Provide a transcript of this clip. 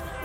Yes.